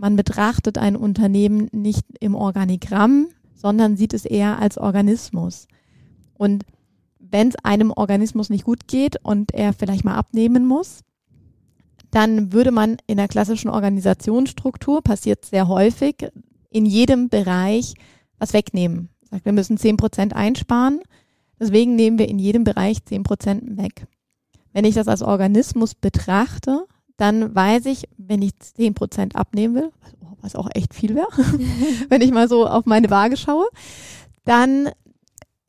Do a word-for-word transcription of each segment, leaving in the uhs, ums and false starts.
man betrachtet ein Unternehmen nicht im Organigramm, sondern sieht es eher als Organismus. Und wenn es einem Organismus nicht gut geht und er vielleicht mal abnehmen muss, dann würde man in der klassischen Organisationsstruktur, passiert sehr häufig, in jedem Bereich was wegnehmen. Sagt, wir müssen zehn Prozent einsparen, deswegen nehmen wir in jedem Bereich zehn Prozent weg. Wenn ich das als Organismus betrachte, dann weiß ich, wenn ich zehn Prozent abnehmen will, was auch echt viel wäre, wenn ich mal so auf meine Waage schaue, dann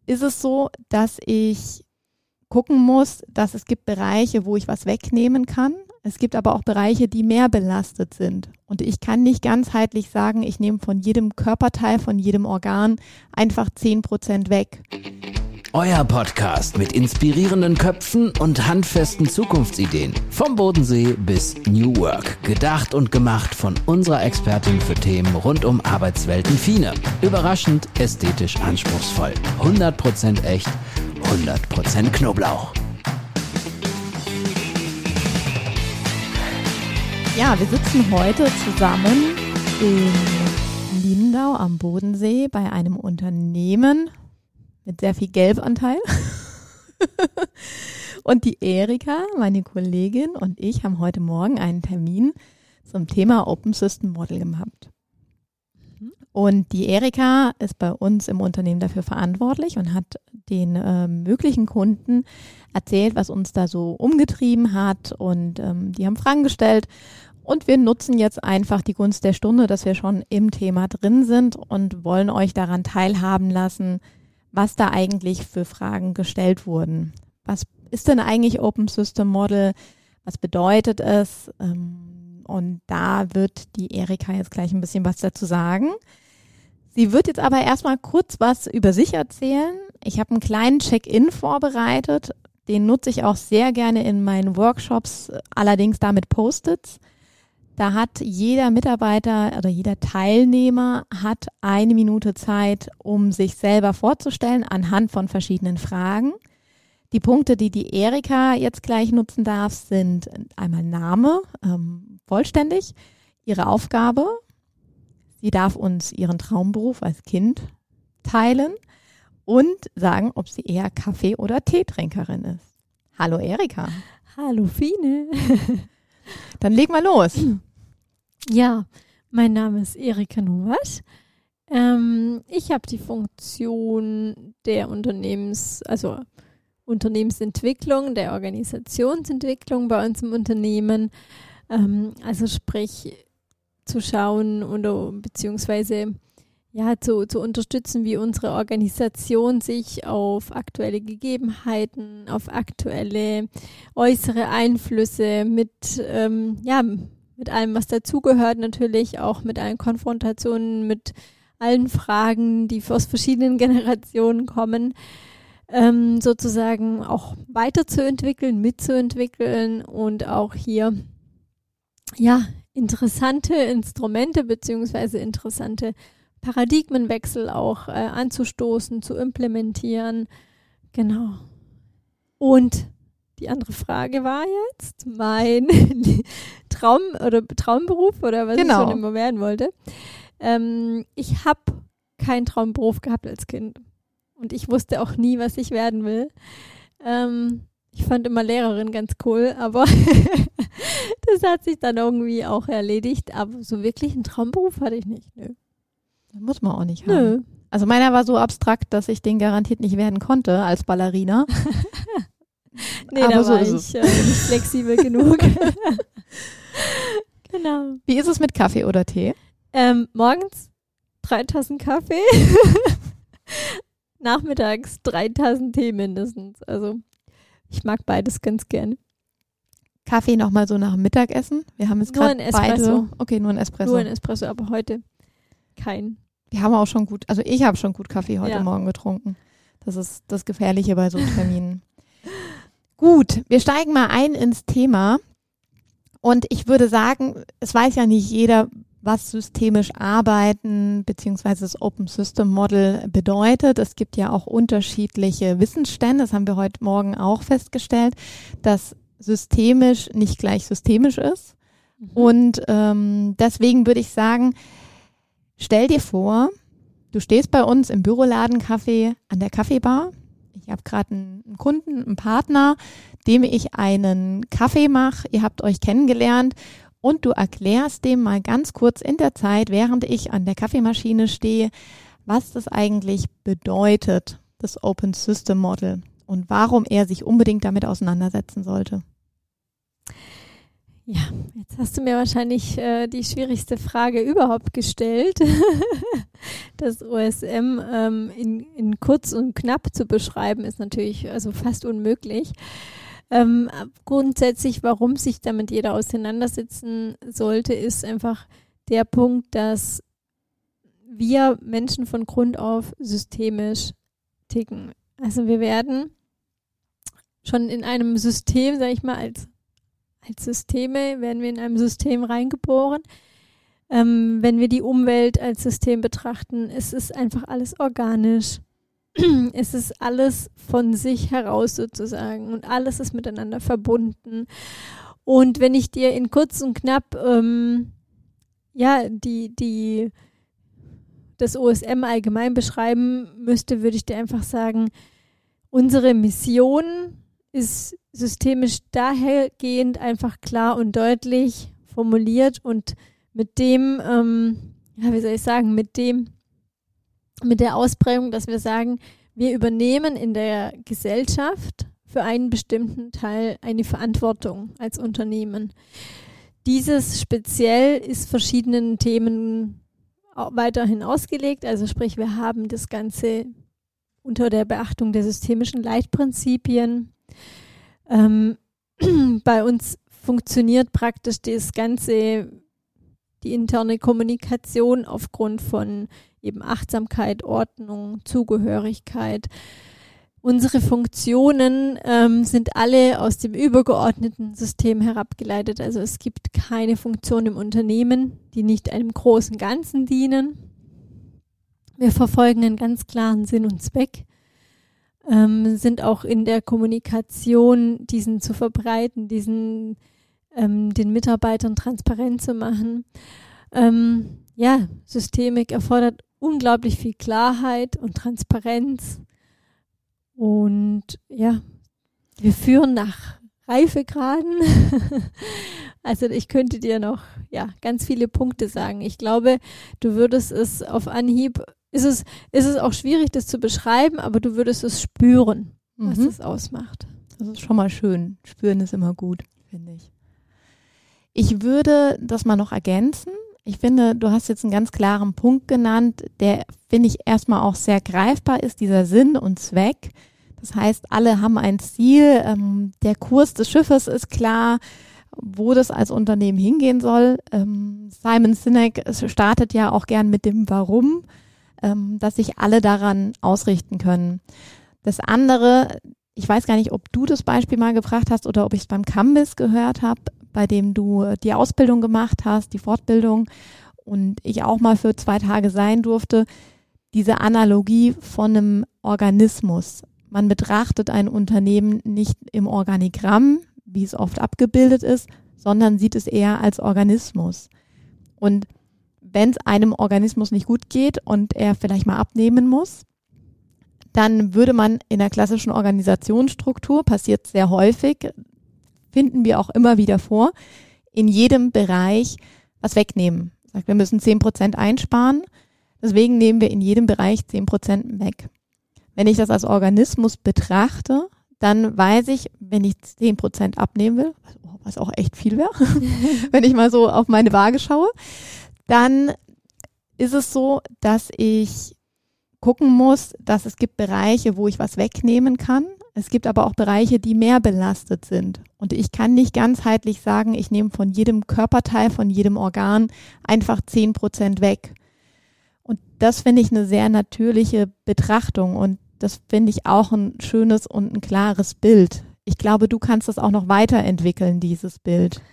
ist es so, dass ich gucken muss, dass es gibt Bereiche, wo ich was wegnehmen kann. Es gibt aber auch Bereiche, die mehr belastet sind. Und ich kann nicht ganzheitlich sagen, ich nehme von jedem Körperteil, von jedem Organ einfach zehn Prozent weg. Euer Podcast mit inspirierenden Köpfen und handfesten Zukunftsideen. Vom Bodensee bis New Work. Gedacht und gemacht von unserer Expertin für Themen rund um Arbeitswelten Fine. Überraschend, ästhetisch, anspruchsvoll. hundert Prozent echt, hundert Prozent Knoblauch. Ja, wir sitzen heute zusammen in Lindau am Bodensee bei einem Unternehmen mit sehr viel Gelbanteil. Und die Erika, meine Kollegin, und ich haben heute Morgen einen Termin zum Thema Open System Model gehabt. Und die Erika ist bei uns im Unternehmen dafür verantwortlich und hat den äh, möglichen Kunden erzählt, was uns da so umgetrieben hat. Und ähm, die haben Fragen gestellt. Und wir nutzen jetzt einfach die Gunst der Stunde, dass wir schon im Thema drin sind und wollen euch daran teilhaben lassen, was da eigentlich für Fragen gestellt wurden. Was ist denn eigentlich Open System Model? Was bedeutet es? Und da wird die Erika jetzt gleich ein bisschen was dazu sagen. Sie wird jetzt aber erstmal kurz was über sich erzählen. Ich habe einen kleinen Check-in vorbereitet. Den nutze ich auch sehr gerne in meinen Workshops, allerdings da mit Post-its. Da hat jeder Mitarbeiter oder jeder Teilnehmer hat eine Minute Zeit, um sich selber vorzustellen anhand von verschiedenen Fragen. Die Punkte, die die Erika jetzt gleich nutzen darf, sind einmal Name, ähm, vollständig, ihre Aufgabe. Sie darf uns ihren Traumberuf als Kind teilen und sagen, ob sie eher Kaffee- oder Teetrinkerin ist. Hallo Erika. Hallo Fine. Dann leg mal los. Ja, mein Name ist Erika Nowasch. Ähm, ich habe die Funktion der Unternehmens, also Unternehmensentwicklung, der Organisationsentwicklung bei uns im Unternehmen. Ähm, also sprich zu schauen oder beziehungsweise ja zu, zu unterstützen, wie unsere Organisation sich auf aktuelle Gegebenheiten, auf aktuelle äußere Einflüsse mit ähm, ja mit allem, was dazugehört, natürlich auch mit allen Konfrontationen, mit allen Fragen, die aus verschiedenen Generationen kommen, ähm, sozusagen auch weiterzuentwickeln, mitzuentwickeln und auch hier ja interessante Instrumente beziehungsweise interessante Paradigmenwechsel auch äh, anzustoßen, zu implementieren. Genau. Und die andere Frage war jetzt mein Traum oder Traumberuf oder was genau. Ich schon immer werden wollte. Ähm, ich habe keinen Traumberuf gehabt als Kind. Und ich wusste auch nie, was ich werden will. Ähm, ich fand immer Lehrerin ganz cool, aber das hat sich dann irgendwie auch erledigt. Aber so wirklich einen Traumberuf hatte ich nicht. Nö. Das muss man auch nicht haben. Nö. Also meiner war so abstrakt, dass ich den garantiert nicht werden konnte als Ballerina. Nee, aber da so war ich äh, nicht flexibel genug. Genau. Wie ist es mit Kaffee oder Tee? Ähm, morgens drei Tassen Kaffee, nachmittags drei Tassen Tee mindestens. Also ich mag beides ganz gerne. Kaffee nochmal so nach dem Mittagessen? Wir haben jetzt gerade beide. Nur ein Espresso. Okay, nur ein Espresso. Nur ein Espresso, aber heute kein. Wir haben auch schon gut, also ich habe schon gut Kaffee heute ja. Morgen getrunken. Das ist das Gefährliche bei so Terminen. Gut, wir steigen mal ein ins Thema. Und ich würde sagen, es weiß ja nicht jeder, was systemisch arbeiten beziehungsweise das Open System Model bedeutet. Es gibt ja auch unterschiedliche Wissensstände. Das haben wir heute Morgen auch festgestellt, dass systemisch nicht gleich systemisch ist. Und ähm, deswegen würde ich sagen, stell dir vor, du stehst bei uns im Büroladencafé an der Kaffeebar. Ich habe gerade einen Kunden, einen Partner, dem ich einen Kaffee mache. Ihr habt euch kennengelernt und du erklärst dem mal ganz kurz in der Zeit, während ich an der Kaffeemaschine stehe, was das eigentlich bedeutet, das Open System Model, und warum er sich unbedingt damit auseinandersetzen sollte. Ja, jetzt hast du mir wahrscheinlich äh, die schwierigste Frage überhaupt gestellt, das O S M ähm, in, in kurz und knapp zu beschreiben, ist natürlich also fast unmöglich. Ähm, grundsätzlich, warum sich damit jeder auseinandersetzen sollte, ist einfach der Punkt, dass wir Menschen von Grund auf systemisch ticken. Also wir werden schon in einem System, sage ich mal, als Als Systeme werden wir in einem System reingeboren. Ähm, wenn wir die Umwelt als System betrachten, es ist einfach alles organisch. Es ist alles von sich heraus sozusagen und alles ist miteinander verbunden. Und wenn ich dir in kurz und knapp ähm, ja, die, die, das O S M allgemein beschreiben müsste, würde ich dir einfach sagen, unsere Mission ist systemisch dahergehend einfach klar und deutlich formuliert und mit dem, ähm, ja, wie soll ich sagen, mit dem, mit der Ausprägung, dass wir sagen, wir übernehmen in der Gesellschaft für einen bestimmten Teil eine Verantwortung als Unternehmen. Dieses speziell ist verschiedenen Themen weiterhin ausgelegt, also sprich, wir haben das Ganze unter der Beachtung der systemischen Leitprinzipien. Ähm, bei uns funktioniert praktisch das Ganze, die interne Kommunikation aufgrund von eben Achtsamkeit, Ordnung, Zugehörigkeit. Unsere Funktionen ähm, sind alle aus dem übergeordneten System herabgeleitet. Also es gibt keine Funktion im Unternehmen, die nicht einem großen Ganzen dienen. Wir verfolgen einen ganz klaren Sinn und Zweck. Ähm, sind auch in der Kommunikation, diesen zu verbreiten, diesen ähm, den Mitarbeitern transparent zu machen. Ähm, ja, Systemik erfordert unglaublich viel Klarheit und Transparenz. Und ja, wir führen nach Reifegraden. Also ich könnte dir noch ja ganz viele Punkte sagen. Ich glaube, du würdest es auf Anhieb Ist es, ist es auch schwierig, das zu beschreiben, aber du würdest es spüren, mhm. was es ausmacht. Das ist schon mal schön. Spüren ist immer gut, finde ich. Ich würde das mal noch ergänzen. Ich finde, du hast jetzt einen ganz klaren Punkt genannt, der, finde ich, erstmal auch sehr greifbar ist, dieser Sinn und Zweck. Das heißt, alle haben ein Ziel. Ähm, der Kurs des Schiffes ist klar, wo das als Unternehmen hingehen soll. Ähm, Simon Sinek startet ja auch gern mit dem Warum, dass sich alle daran ausrichten können. Das andere, ich weiß gar nicht, ob du das Beispiel mal gebracht hast oder ob ich es beim Kambiz gehört habe, bei dem du die Ausbildung gemacht hast, die Fortbildung, und ich auch mal für zwei Tage sein durfte, diese Analogie von einem Organismus. Man betrachtet ein Unternehmen nicht im Organigramm, wie es oft abgebildet ist, sondern sieht es eher als Organismus. Und wenn es einem Organismus nicht gut geht und er vielleicht mal abnehmen muss, dann würde man in der klassischen Organisationsstruktur, passiert sehr häufig, finden wir auch immer wieder vor, in jedem Bereich was wegnehmen. Wir müssen zehn Prozent einsparen, deswegen nehmen wir in jedem Bereich zehn Prozent weg. Wenn ich das als Organismus betrachte, dann weiß ich, wenn ich zehn Prozent abnehmen will, was auch echt viel wäre, wenn ich mal so auf meine Waage schaue, dann ist es so, dass ich gucken muss, dass es gibt Bereiche, wo ich was wegnehmen kann. Es gibt aber auch Bereiche, die mehr belastet sind. Und ich kann nicht ganzheitlich sagen, ich nehme von jedem Körperteil, von jedem Organ einfach zehn Prozent weg. Und das finde ich eine sehr natürliche Betrachtung. Und das finde ich auch ein schönes und ein klares Bild. Ich glaube, du kannst das auch noch weiterentwickeln, dieses Bild.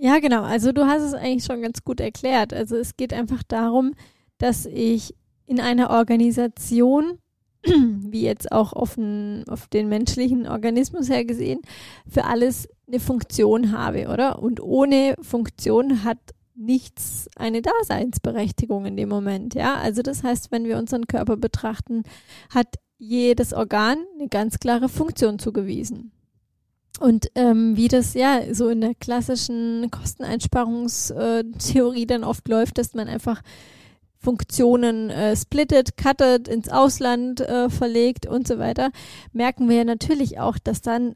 Ja, genau. Also du hast es eigentlich schon ganz gut erklärt. Also es geht einfach darum, dass ich in einer Organisation wie jetzt auch auf den, auf den menschlichen Organismus her gesehen, für alles eine Funktion habe, oder? Und ohne Funktion hat nichts eine Daseinsberechtigung in dem Moment, ja? Also das heißt, wenn wir unseren Körper betrachten, hat jedes Organ eine ganz klare Funktion zugewiesen. Und ähm, wie das ja so in der klassischen Kosteneinsparungstheorie dann oft läuft, dass man einfach Funktionen äh, splittet, cuttet, ins Ausland äh, verlegt und so weiter, merken wir ja natürlich auch, dass dann,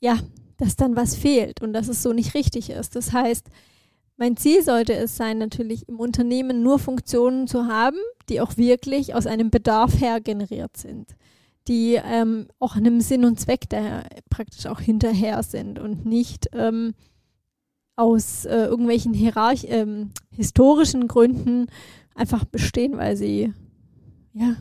ja, dass dann was fehlt und dass es so nicht richtig ist. Das heißt, mein Ziel sollte es sein, natürlich im Unternehmen nur Funktionen zu haben, die auch wirklich aus einem Bedarf her generiert sind, die ähm, auch einem Sinn und Zweck daher praktisch auch hinterher sind und nicht ähm, aus äh, irgendwelchen hierarch- ähm, historischen Gründen einfach bestehen, weil sie ja,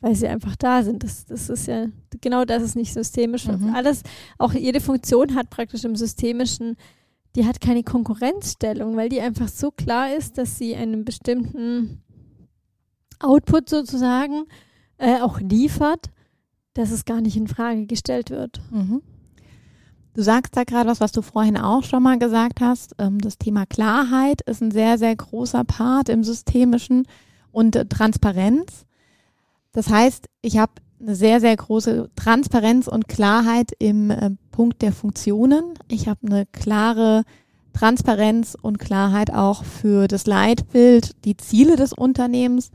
weil sie einfach da sind. Das, das ist ja genau, das ist nicht systemisch. Mhm. Alles, auch jede Funktion hat praktisch im Systemischen, die hat keine Konkurrenzstellung, weil die einfach so klar ist, dass sie einen bestimmten Output sozusagen Äh, auch liefert, dass es gar nicht in Frage gestellt wird. Mhm. Du sagst da gerade was, was du vorhin auch schon mal gesagt hast. Ähm, das Thema Klarheit ist ein sehr, sehr großer Part im Systemischen und äh, Transparenz. Das heißt, ich habe eine sehr, sehr große Transparenz und Klarheit im äh, Punkt der Funktionen. Ich habe eine klare Transparenz und Klarheit auch für das Leitbild, die Ziele des Unternehmens.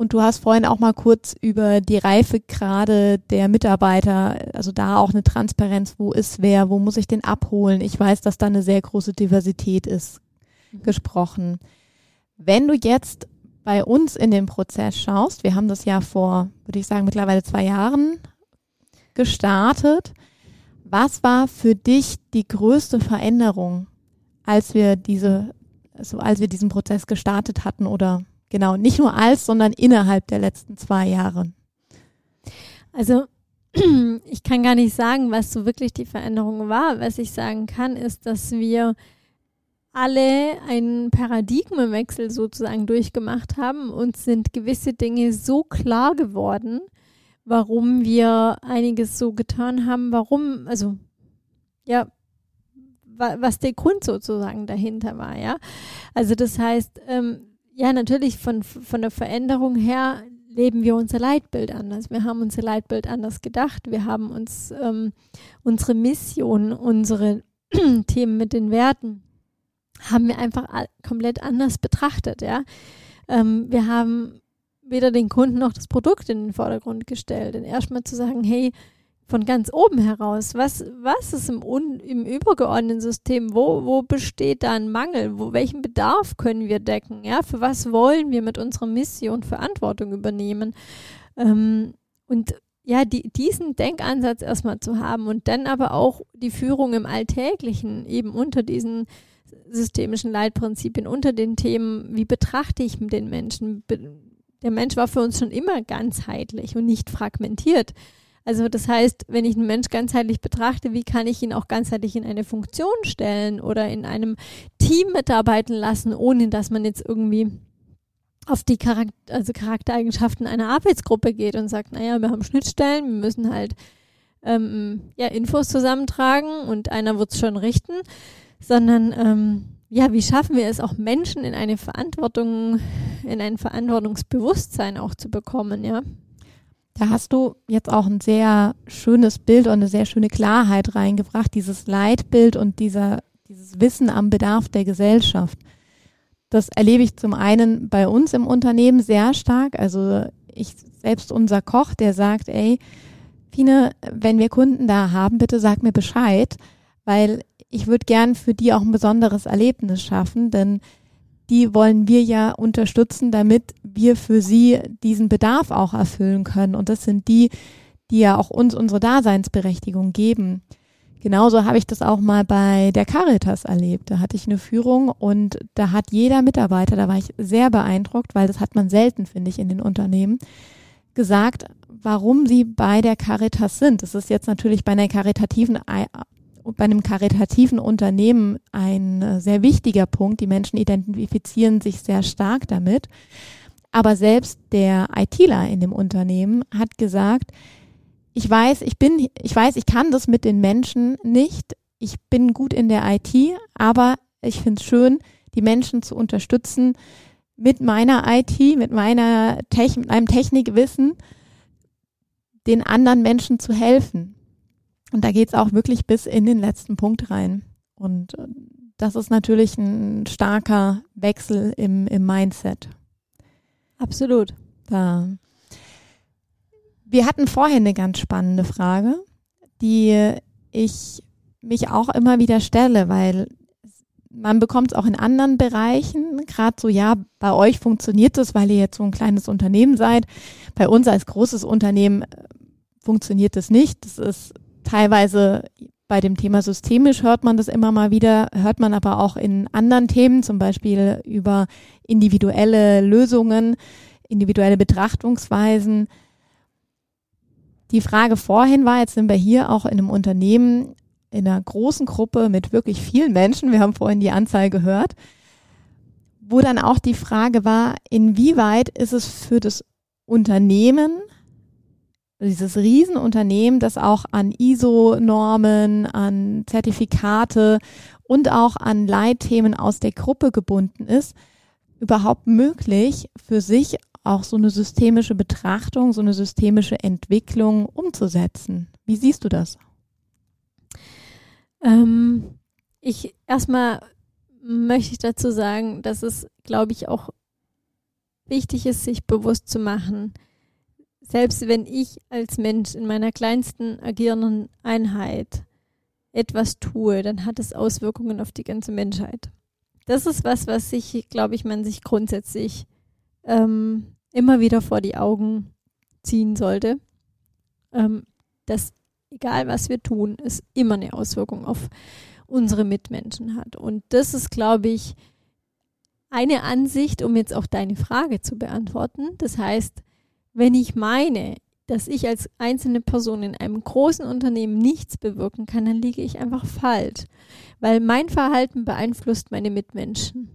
Und du hast vorhin auch mal kurz über die Reifegrade der Mitarbeiter, also da auch eine Transparenz, wo ist wer, wo muss ich den abholen? Ich weiß, dass da eine sehr große Diversität ist, gesprochen. Wenn du jetzt bei uns in den Prozess schaust, wir haben das ja vor, würde ich sagen, mittlerweile zwei Jahren gestartet. Was war für dich die größte Veränderung, als wir diese, also als wir diesen Prozess gestartet hatten oder genau, nicht nur als, sondern innerhalb der letzten zwei Jahre. Also ich kann gar nicht sagen, was so wirklich die Veränderung war. Was ich sagen kann, ist, dass wir alle einen Paradigmenwechsel sozusagen durchgemacht haben. Uns sind gewisse Dinge so klar geworden, warum wir einiges so getan haben, warum, also ja, wa- was der Grund sozusagen dahinter war, ja. Also das heißt, ähm, ja, natürlich von, von der Veränderung her leben wir unser Leitbild anders. Wir haben unser Leitbild anders gedacht. Wir haben uns ähm, unsere Mission, unsere Themen mit den Werten, haben wir einfach komplett anders betrachtet. Ja, ähm, wir haben weder den Kunden noch das Produkt in den Vordergrund gestellt. Denn erstmal zu sagen, hey, von ganz oben heraus, was, was ist im, un, im übergeordneten System, wo, wo besteht da ein Mangel, wo, welchen Bedarf können wir decken, ja, für was wollen wir mit unserer Mission Verantwortung übernehmen, ähm, und ja, die, diesen Denkansatz erstmal zu haben und dann aber auch die Führung im Alltäglichen eben unter diesen systemischen Leitprinzipien, unter den Themen, wie betrachte ich den Menschen, der Mensch war für uns schon immer ganzheitlich und nicht fragmentiert. Also das heißt, wenn ich einen Mensch ganzheitlich betrachte, wie kann ich ihn auch ganzheitlich in eine Funktion stellen oder in einem Team mitarbeiten lassen, ohne dass man jetzt irgendwie auf die Charakter, also Charaktereigenschaften einer Arbeitsgruppe geht und sagt, naja, wir haben Schnittstellen, wir müssen halt ähm, ja, Infos zusammentragen und einer wird es schon richten, sondern ähm, ja, wie schaffen wir es auch, Menschen in eine Verantwortung, in ein Verantwortungsbewusstsein auch zu bekommen, ja. Da hast du jetzt auch ein sehr schönes Bild und eine sehr schöne Klarheit reingebracht, dieses Leitbild und dieser, dieses Wissen am Bedarf der Gesellschaft. Das erlebe ich zum einen bei uns im Unternehmen sehr stark. Also ich selbst, unser Koch, der sagt, ey, Fine, wenn wir Kunden da haben, bitte sag mir Bescheid, weil ich würde gern für die auch ein besonderes Erlebnis schaffen, denn die wollen wir ja unterstützen, damit wir für sie diesen Bedarf auch erfüllen können. Und das sind die, die ja auch uns unsere Daseinsberechtigung geben. Genauso habe ich das auch mal bei der Caritas erlebt. Da hatte ich eine Führung und da hat jeder Mitarbeiter, da war ich sehr beeindruckt, weil das hat man selten, finde ich, in den Unternehmen, gesagt, warum sie bei der Caritas sind. Das ist jetzt natürlich bei einer karitativen bei einem karitativen Unternehmen ein sehr wichtiger Punkt. Die Menschen identifizieren sich sehr stark damit. Aber selbst der ITler in dem Unternehmen hat gesagt, ich weiß, ich bin, ich weiß, ich kann das mit den Menschen nicht. Ich bin gut in der I T, aber ich finde es schön, die Menschen zu unterstützen mit meiner I T, mit meiner Techn- mit meinem Technikwissen, den anderen Menschen zu helfen. Und da geht es auch wirklich bis in den letzten Punkt rein. Und das ist natürlich ein starker Wechsel im, im Mindset. Absolut. Da. Wir hatten vorhin eine ganz spannende Frage, die ich mich auch immer wieder stelle, weil man bekommt es auch in anderen Bereichen, gerade so, ja, bei euch funktioniert es, weil ihr jetzt so ein kleines Unternehmen seid. Bei uns als großes Unternehmen funktioniert es nicht. Das ist teilweise bei dem Thema systemisch, hört man das immer mal wieder, hört man aber auch in anderen Themen, zum Beispiel über individuelle Lösungen, individuelle Betrachtungsweisen. Die Frage vorhin war, jetzt sind wir hier auch in einem Unternehmen, in einer großen Gruppe mit wirklich vielen Menschen, wir haben vorhin die Anzahl gehört, wo dann auch die Frage war, inwieweit ist es für das Unternehmen, dieses Riesenunternehmen, das auch an I S O-Normen, an Zertifikate und auch an Leitthemen aus der Gruppe gebunden ist, überhaupt möglich, für sich auch so eine systemische Betrachtung, so eine systemische Entwicklung umzusetzen. Wie siehst du das? Ähm, ich erstmal möchte ich dazu sagen, dass es, glaube ich, auch wichtig ist, sich bewusst zu machen, selbst wenn ich als Mensch in meiner kleinsten agierenden Einheit etwas tue, dann hat es Auswirkungen auf die ganze Menschheit. Das ist was, was sich, glaube ich, man sich grundsätzlich ähm, immer wieder vor die Augen ziehen sollte, ähm, dass egal was wir tun, es immer eine Auswirkung auf unsere Mitmenschen hat. Und das ist, glaube ich, eine Ansicht, um jetzt auch deine Frage zu beantworten. Das heißt, wenn ich meine, dass ich als einzelne Person in einem großen Unternehmen nichts bewirken kann, dann liege ich einfach falsch, weil mein Verhalten beeinflusst meine Mitmenschen.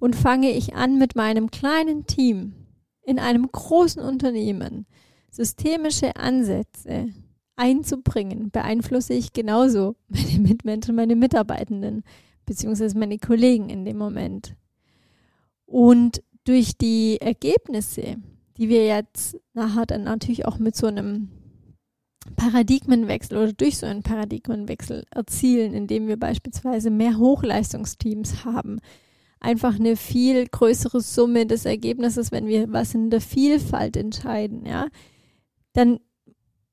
Und fange ich an, mit meinem kleinen Team in einem großen Unternehmen systemische Ansätze einzubringen, beeinflusse ich genauso meine Mitmenschen, meine Mitarbeitenden, beziehungsweise meine Kollegen in dem Moment. Und durch die Ergebnisse, die wir jetzt nachher dann natürlich auch mit so einem Paradigmenwechsel oder durch so einen Paradigmenwechsel erzielen, indem wir beispielsweise mehr Hochleistungsteams haben, einfach eine viel größere Summe des Ergebnisses, wenn wir was in der Vielfalt entscheiden, ja, dann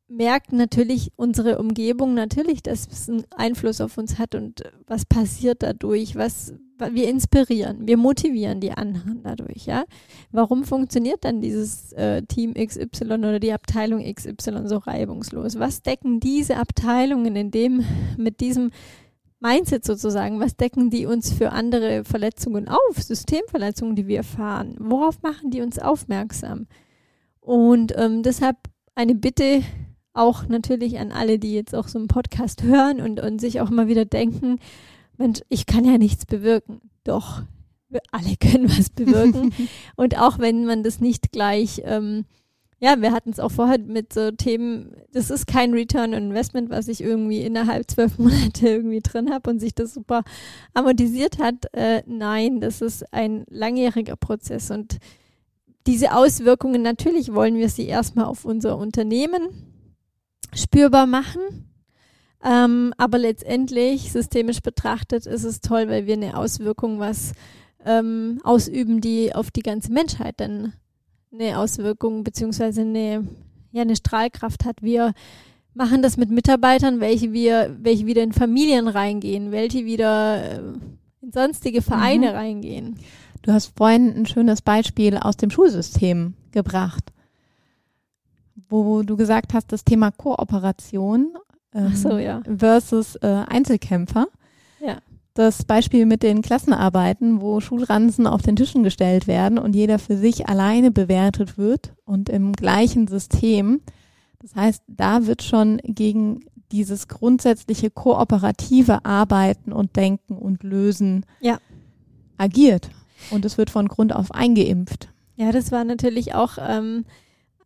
merkt natürlich unsere Umgebung natürlich, dass es einen Einfluss auf uns hat und was passiert dadurch, was wir inspirieren, wir motivieren die anderen dadurch, ja. Warum funktioniert dann dieses äh, Team X Y oder die Abteilung X Y so reibungslos? Was decken diese Abteilungen in dem, mit diesem Mindset sozusagen, was decken die uns für andere Verletzungen auf, Systemverletzungen, die wir erfahren? Worauf machen die uns aufmerksam? Und ähm, deshalb eine Bitte, auch natürlich an alle, die jetzt auch so einen Podcast hören und, und sich auch mal wieder denken, Mensch, ich kann ja nichts bewirken. Doch, wir alle können was bewirken. Und auch wenn man das nicht gleich, ähm, ja, wir hatten es auch vorher mit so Themen, das ist kein Return on Investment, was ich irgendwie innerhalb zwölf Monate irgendwie drin habe und sich das super amortisiert hat. Äh, nein, das ist ein langjähriger Prozess. Und diese Auswirkungen, natürlich wollen wir sie erstmal auf unser Unternehmen spürbar machen, ähm, aber letztendlich systemisch betrachtet ist es toll, weil wir eine Auswirkung was ähm, ausüben, die auf die ganze Menschheit dann eine Auswirkung beziehungsweise eine, ja, eine Strahlkraft hat. Wir machen das mit Mitarbeitern, welche wir, welche wieder in Familien reingehen, welche wieder äh, in sonstige Vereine mhm. reingehen. Du hast vorhin ein schönes Beispiel aus dem Schulsystem gebracht, wo du gesagt hast, das Thema Kooperation ähm, Ach so, ja. versus äh, Einzelkämpfer. Ja. Das Beispiel mit den Klassenarbeiten, wo Schulranzen auf den Tischen gestellt werden und jeder für sich alleine bewertet wird und im gleichen System. Das heißt, da wird schon gegen dieses grundsätzliche kooperative Arbeiten und Denken und Lösen ja. agiert. Und es wird von Grund auf eingeimpft. Ja, das war natürlich auch ähm,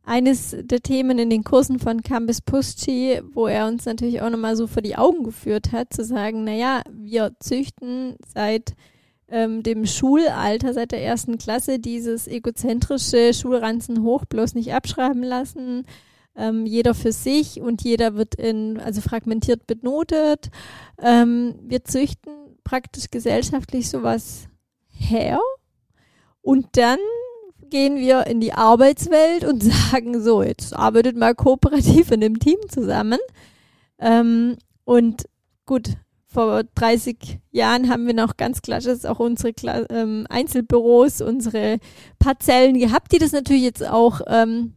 eines der Themen in den Kursen von Kambiz Poostchi, wo er uns natürlich auch nochmal so vor die Augen geführt hat, zu sagen, naja, wir züchten seit ähm, dem Schulalter, seit der ersten Klasse dieses egozentrische Schulranzen hoch, bloß nicht abschreiben lassen. Ähm, jeder für sich und jeder wird in, also fragmentiert benotet. Ähm, wir züchten praktisch gesellschaftlich sowas her und dann gehen wir in die Arbeitswelt und sagen, so, jetzt arbeitet mal kooperativ in dem Team zusammen. Ähm, und gut, vor dreißig Jahren haben wir noch ganz klassisch auch unsere Kla- ähm, Einzelbüros, unsere Parzellen gehabt, die das natürlich jetzt auch ähm,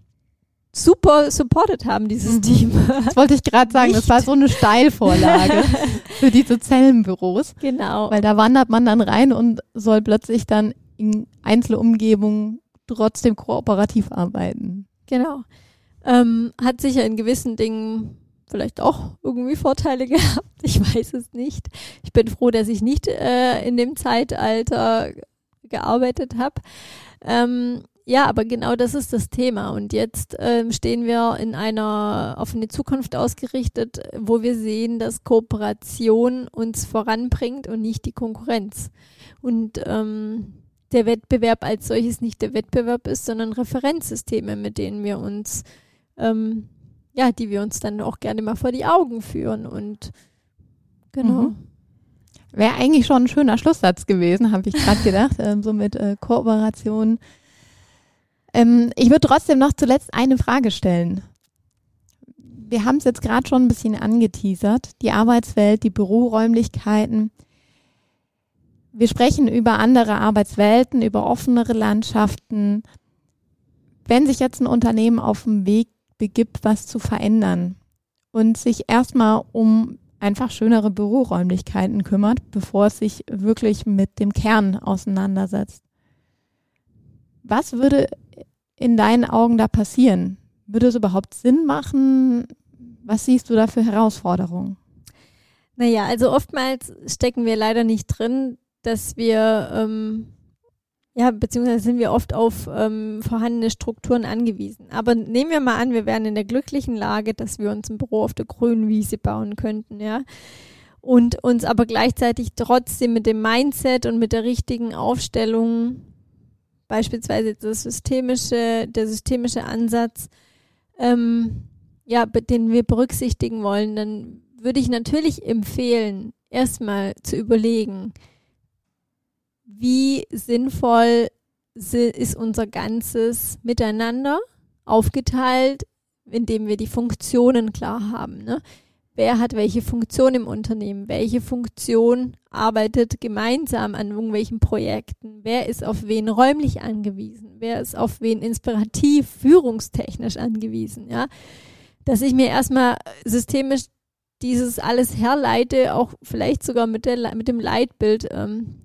super supported haben, dieses mhm. Team. Das wollte ich gerade sagen, Nicht. Das war so eine Steilvorlage für diese Zellenbüros. Genau. Weil da wandert man dann rein und soll plötzlich dann in Einzelumgebungen trotzdem kooperativ arbeiten. Genau. Ähm, hat sicher in gewissen Dingen vielleicht auch irgendwie Vorteile gehabt. Ich weiß es nicht. Ich bin froh, dass ich nicht äh, in dem Zeitalter gearbeitet habe. Ähm, ja, aber genau das ist das Thema. Und jetzt ähm, stehen wir in einer auf eine Zukunft ausgerichtet, wo wir sehen, dass Kooperation uns voranbringt und nicht die Konkurrenz. Und ähm, der Wettbewerb als solches nicht der Wettbewerb ist, sondern Referenzsysteme, mit denen wir uns, ähm, ja, die wir uns dann auch gerne mal vor die Augen führen. Und genau. Mhm. Wäre eigentlich schon ein schöner Schlusssatz gewesen, habe ich gerade gedacht, ähm, so mit äh, Kooperation. Ähm, ich würde trotzdem noch zuletzt eine Frage stellen. Wir haben es jetzt gerade schon ein bisschen angeteasert, die Arbeitswelt, die Büroräumlichkeiten. Wir sprechen über andere Arbeitswelten, über offenere Landschaften. Wenn sich jetzt ein Unternehmen auf den Weg begibt, was zu verändern und sich erstmal um einfach schönere Büroräumlichkeiten kümmert, bevor es sich wirklich mit dem Kern auseinandersetzt. Was würde in deinen Augen da passieren? Würde es überhaupt Sinn machen? Was siehst du da für Herausforderungen? Naja, also oftmals stecken wir leider nicht drin, dass wir, ähm, ja, beziehungsweise sind wir oft auf ähm, vorhandene Strukturen angewiesen. Aber nehmen wir mal an, wir wären in der glücklichen Lage, dass wir uns ein Büro auf der grünen Wiese bauen könnten, ja. Und uns aber gleichzeitig trotzdem mit dem Mindset und mit der richtigen Aufstellung, beispielsweise das systemische, der systemische Ansatz, ähm, ja, den wir berücksichtigen wollen, dann würde ich natürlich empfehlen, erstmal zu überlegen, wie sinnvoll ist unser ganzes Miteinander aufgeteilt, indem wir die Funktionen klar haben, ne? Wer hat welche Funktion im Unternehmen? Welche Funktion arbeitet gemeinsam an irgendwelchen Projekten? Wer ist auf wen räumlich angewiesen? Wer ist auf wen inspirativ, führungstechnisch angewiesen? Ja? Dass ich mir erstmal systemisch dieses alles herleite, auch vielleicht sogar mit, der, mit dem Leitbild ähm,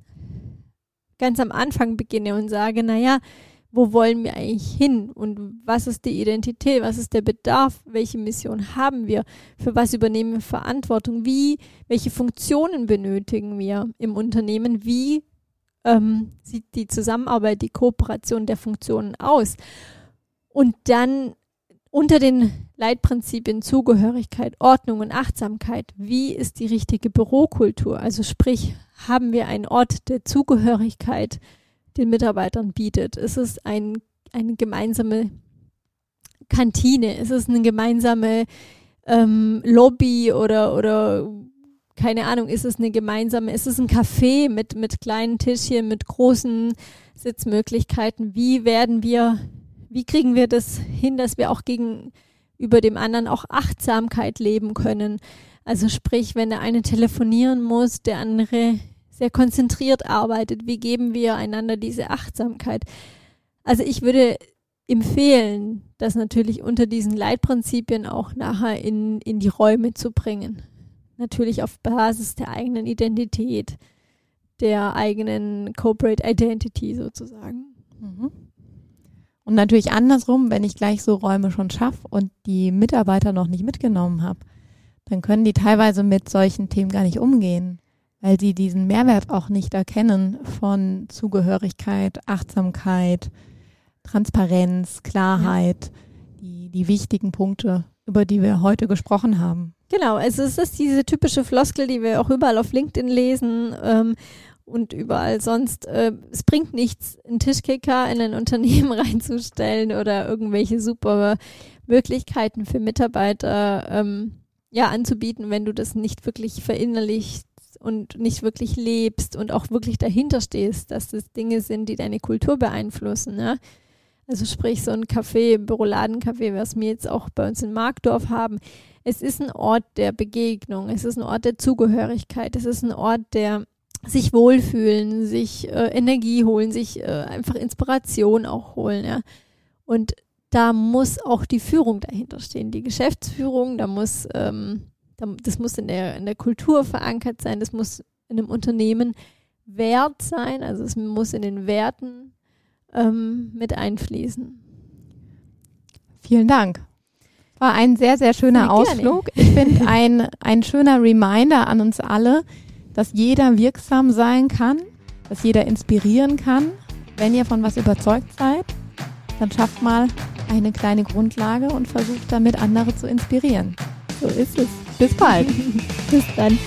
ganz am Anfang beginne und sage, naja, wo wollen wir eigentlich hin und was ist die Identität, was ist der Bedarf, welche Mission haben wir, für was übernehmen wir Verantwortung, wie, welche Funktionen benötigen wir im Unternehmen, wie ähm, sieht die Zusammenarbeit, die Kooperation der Funktionen aus und dann unter den Leitprinzipien Zugehörigkeit, Ordnung und Achtsamkeit, wie ist die richtige Bürokultur? Also sprich, haben wir einen Ort der Zugehörigkeit, den Mitarbeitern bietet? Ist es ein, eine gemeinsame Kantine? Ist es eine gemeinsame ähm, Lobby oder, oder keine Ahnung, ist es eine gemeinsame, ist es ein Café mit, mit kleinen Tischchen, mit großen Sitzmöglichkeiten? Wie werden wir Wie kriegen wir das hin, dass wir auch gegenüber dem anderen auch Achtsamkeit leben können? Also sprich, wenn der eine telefonieren muss, der andere sehr konzentriert arbeitet, wie geben wir einander diese Achtsamkeit? Also ich würde empfehlen, das natürlich unter diesen Leitprinzipien auch nachher in, in die Räume zu bringen. Natürlich auf Basis der eigenen Identität, der eigenen Corporate Identity sozusagen. Mhm. Und natürlich andersrum, wenn ich gleich so Räume schon schaffe und die Mitarbeiter noch nicht mitgenommen habe, dann können die teilweise mit solchen Themen gar nicht umgehen, weil sie diesen Mehrwert auch nicht erkennen von Zugehörigkeit, Achtsamkeit, Transparenz, Klarheit, ja. die, die wichtigen Punkte, über die wir heute gesprochen haben. Genau, also es ist diese typische Floskel, die wir auch überall auf LinkedIn lesen, ähm, und überall sonst. Äh, es bringt nichts, einen Tischkicker in ein Unternehmen reinzustellen oder irgendwelche super Möglichkeiten für Mitarbeiter ähm, ja, anzubieten, wenn du das nicht wirklich verinnerlichst und nicht wirklich lebst und auch wirklich dahinter stehst, dass das Dinge sind, die deine Kultur beeinflussen, ne? Also sprich, so ein Café, Büroladencafé, was wir jetzt auch bei uns in Markdorf haben. Es ist ein Ort der Begegnung, es ist ein Ort der Zugehörigkeit, es ist ein Ort der sich wohlfühlen, sich äh, Energie holen, sich äh, einfach Inspiration auch holen. Ja? Und da muss auch die Führung dahinter stehen, die Geschäftsführung, da muss, ähm, da, das muss in der, in der Kultur verankert sein, das muss in einem Unternehmen Wert sein, also es muss in den Werten ähm, mit einfließen. Vielen Dank. War ein sehr, sehr schöner sehr Ausflug. Gerne. Ich finde ein, ein schöner Reminder an uns alle, dass jeder wirksam sein kann, dass jeder inspirieren kann. Wenn ihr von was überzeugt seid, dann schafft mal eine kleine Grundlage und versucht damit, andere zu inspirieren. So ist es. Bis bald. Bis dann.